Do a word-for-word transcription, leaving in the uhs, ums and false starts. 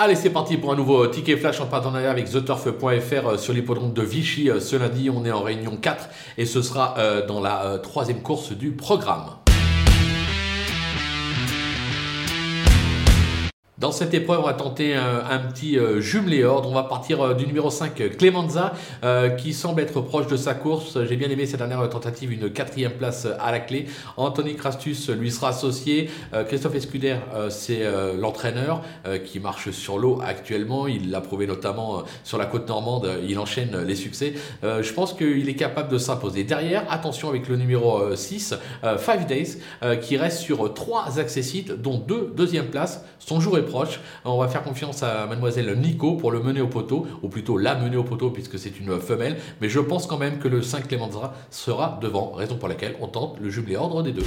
Allez, c'est parti pour un nouveau ticket flash en partenariat avec The Turf point F R sur l'hippodrome de Vichy. Ce lundi, on est en réunion quatre et ce sera dans la troisième course du programme. Dans cette épreuve, on va tenter un, un petit euh, jumelé ordre. On va partir euh, du numéro cinq, Clemenza, euh, qui semble être proche de sa course. J'ai bien aimé cette dernière tentative, une quatrième place à la clé. Anthony Crastus lui sera associé. Euh, Christophe Escudier, euh, c'est euh, l'entraîneur euh, qui marche sur l'eau actuellement. Il l'a prouvé notamment euh, sur la côte normande. Il enchaîne euh, les succès. Euh, je pense qu'il est capable de s'imposer. Derrière, attention avec le numéro euh, six, euh, Five Days, euh, qui reste sur trois accessites, dont deux deuxième places. Son jour est proche. On va faire confiance à mademoiselle Nico pour le mener au poteau, ou plutôt la mener au poteau puisque c'est une femelle, mais je pense quand même que le Saint-Clément sera devant, raison pour laquelle on tente le jumelé ordre des deux.